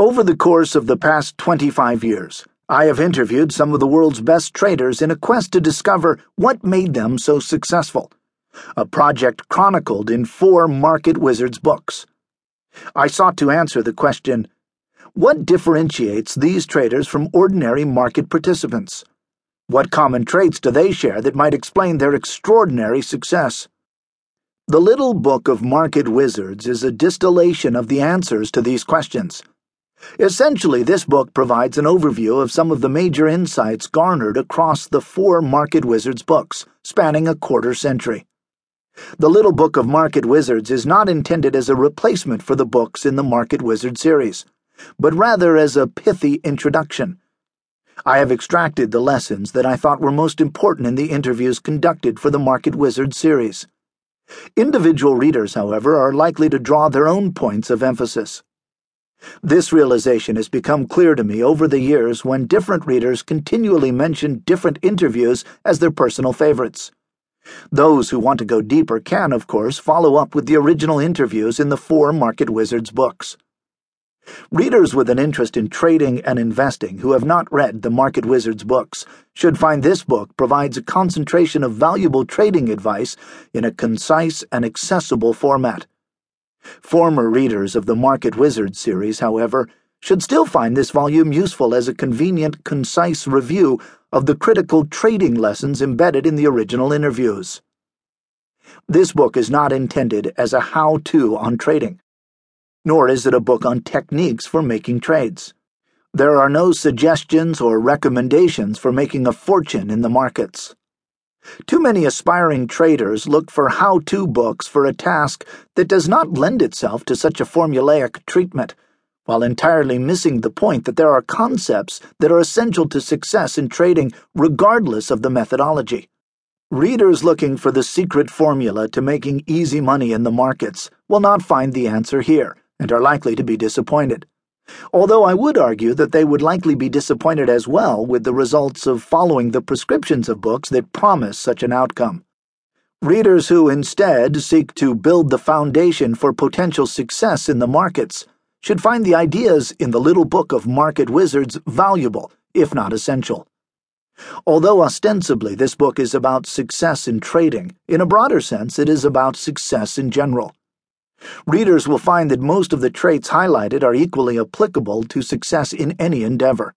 Over the course of the past 25 years, I have interviewed some of the world's best traders in a quest to discover what made them so successful, a project chronicled in 4 Market Wizards books. I sought to answer the question, what differentiates these traders from ordinary market participants? What common traits do they share that might explain their extraordinary success? The little book of Market Wizards is a distillation of the answers to these questions. Essentially, this book provides an overview of some of the major insights garnered across the 4 Market Wizards books, spanning a quarter century. The Little Book of Market Wizards is not intended as a replacement for the books in the Market Wizard series, but rather as a pithy introduction. I have extracted the lessons that I thought were most important in the interviews conducted for the Market Wizard series. Individual readers, however, are likely to draw their own points of emphasis. This realization has become clear to me over the years when different readers continually mention different interviews as their personal favorites. Those who want to go deeper can, of course, follow up with the original interviews in the 4 Market Wizards books. Readers with an interest in trading and investing who have not read the Market Wizards books should find this book provides a concentration of valuable trading advice in a concise and accessible format. Former readers of the Market Wizard series, however, should still find this volume useful as a convenient, concise review of the critical trading lessons embedded in the original interviews. This book is not intended as a how-to on trading, nor is it a book on techniques for making trades. There are no suggestions or recommendations for making a fortune in the markets. Too many aspiring traders look for how-to books for a task that does not lend itself to such a formulaic treatment, while entirely missing the point that there are concepts that are essential to success in trading regardless of the methodology. Readers looking for the secret formula to making easy money in the markets will not find the answer here and are likely to be disappointed. Although I would argue that they would likely be disappointed as well with the results of following the prescriptions of books that promise such an outcome. Readers who instead seek to build the foundation for potential success in the markets should find the ideas in the Little Book of Market Wizards valuable, if not essential. Although ostensibly this book is about success in trading, in a broader sense it is about success in general. Readers will find that most of the traits highlighted are equally applicable to success in any endeavor.